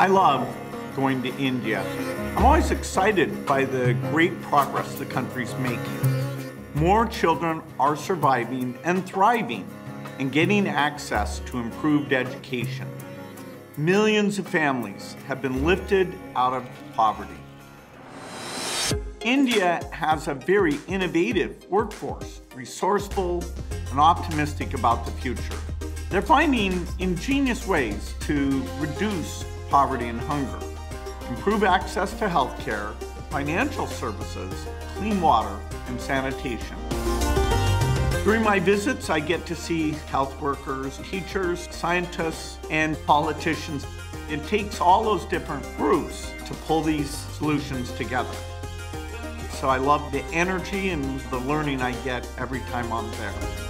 I love going to India. I'm always excited by the great progress the country's making. More children are surviving and thriving and getting access to improved education. Millions of families have been lifted out of poverty. India has a very innovative workforce, resourceful and optimistic about the future. They're finding ingenious ways to reduce poverty and hunger, improve access to healthcare, financial services, clean water, and sanitation. During my visits, I get to see health workers, teachers, scientists, and politicians. It takes all those different groups to pull these solutions together. So I love the energy and the learning I get every time I'm there.